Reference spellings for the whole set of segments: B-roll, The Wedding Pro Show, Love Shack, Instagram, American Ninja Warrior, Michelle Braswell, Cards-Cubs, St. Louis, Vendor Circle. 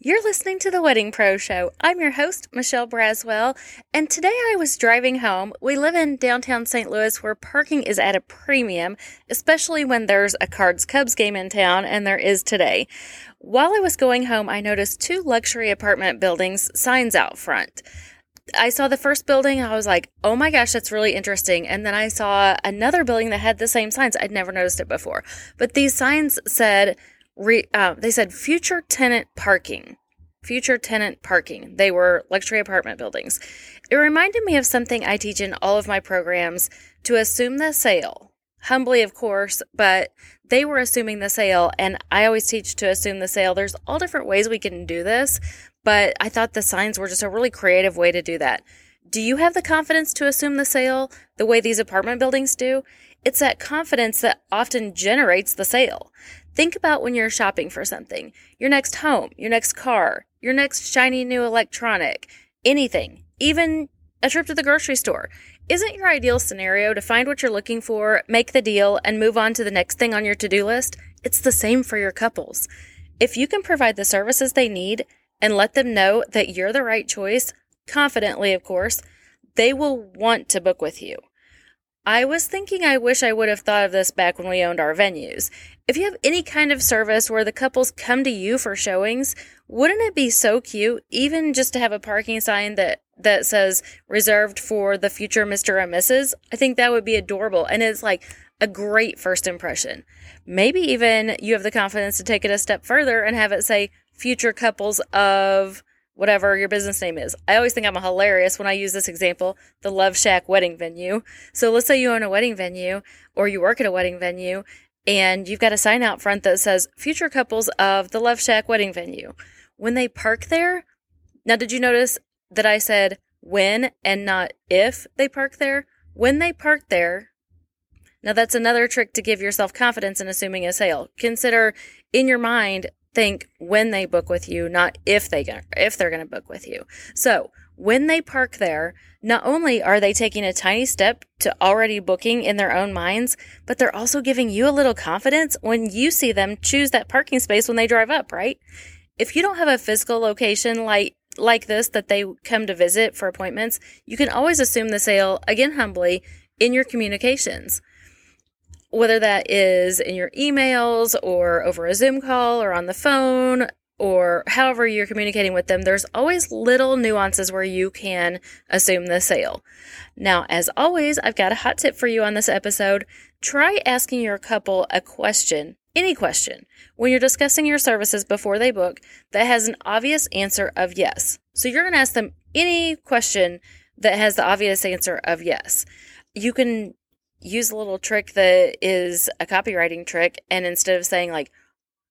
You're listening to The Wedding Pro Show. I'm your host, Michelle Braswell, and today I was driving home. We live in downtown St. Louis where parking is at a premium, especially when there's a Cards-Cubs game in town, and there is today. While I was going home, I noticed two luxury apartment buildings signs out front. I saw the first building, I was like, oh my gosh, that's really interesting. And then I saw another building that had the same signs. I'd never noticed it before. But these signs said... they said future tenant parking. They were luxury apartment buildings. It reminded me of something I teach in all of my programs, to assume the sale. Humbly, of course, but they were assuming the sale, and I always teach to assume the sale. There's all different ways we can do this, but I thought the signs were just a really creative way to do that. Do you have the confidence to assume the sale the way these apartment buildings do? It's that confidence that often generates the sale. Think about when you're shopping for something, your next home, your next car, your next shiny new electronic, anything, even a trip to the grocery store. Isn't your ideal scenario to find what you're looking for, make the deal, and move on to the next thing on your to-do list? It's the same for your couples. If you can provide the services they need and let them know that you're the right choice, confidently, of course, they will want to book with you. I was thinking I wish I would have thought of this back when we owned our venues. If you have any kind of service where the couples come to you for showings, wouldn't it be so cute even just to have a parking sign that says reserved for the future Mr. and Mrs.? I think that would be adorable, and it's like a great first impression. Maybe even you have the confidence to take it a step further and have it say future couples of... whatever your business name is. I always think I'm hilarious when I use this example, the Love Shack wedding venue. So let's say you own a wedding venue or you work at a wedding venue and you've got a sign out front that says future couples of the Love Shack wedding venue. When they park there, now did you notice that I said when and not if they park there? When they park there, now that's another trick to give yourself confidence in assuming a sale. Consider in your mind, think when they book with you, not if they're going to book with you. So when they park there, not only are they taking a tiny step to already booking in their own minds, but they're also giving you a little confidence when you see them choose that parking space when they drive up, right? If you don't have a physical location like this that they come to visit for appointments, you can always assume the sale, again humbly, in your communications. Whether that is in your emails or over a Zoom call or on the phone or however you're communicating with them, there's always little nuances where you can assume the sale. Now, as always, I've got a hot tip for you on this episode. Try asking your couple a question, any question, when you're discussing your services before they book that has an obvious answer of yes. So you're going to ask them any question that has the obvious answer of yes. You can use a little trick that is a copywriting trick, and instead of saying like,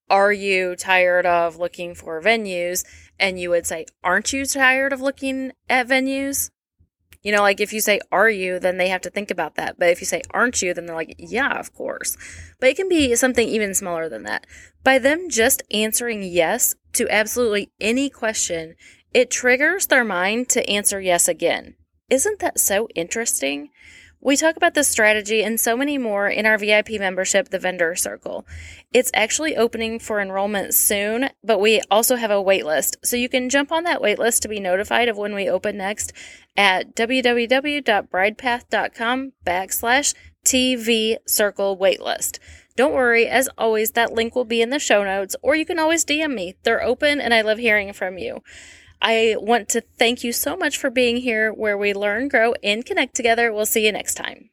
are you tired of looking for venues? And you would say, aren't you tired of looking at venues? You know, like if you say, are you, then they have to think about that. But if you say, aren't you, then they're like, yeah, of course. But it can be something even smaller than that. By them just answering yes to absolutely any question, it triggers their mind to answer yes again. Isn't that so interesting? We talk about this strategy and so many more in our VIP membership, the Vendor Circle. It's actually opening for enrollment soon, but we also have a wait list. So you can jump on that wait list to be notified of when we open next at www.bridepath.com/TV Circle waitlist. Don't worry, as always, that link will be in the show notes, or you can always DM me. They're open and I love hearing from you. I want to thank you so much for being here, where we learn, grow, and connect together. We'll see you next time.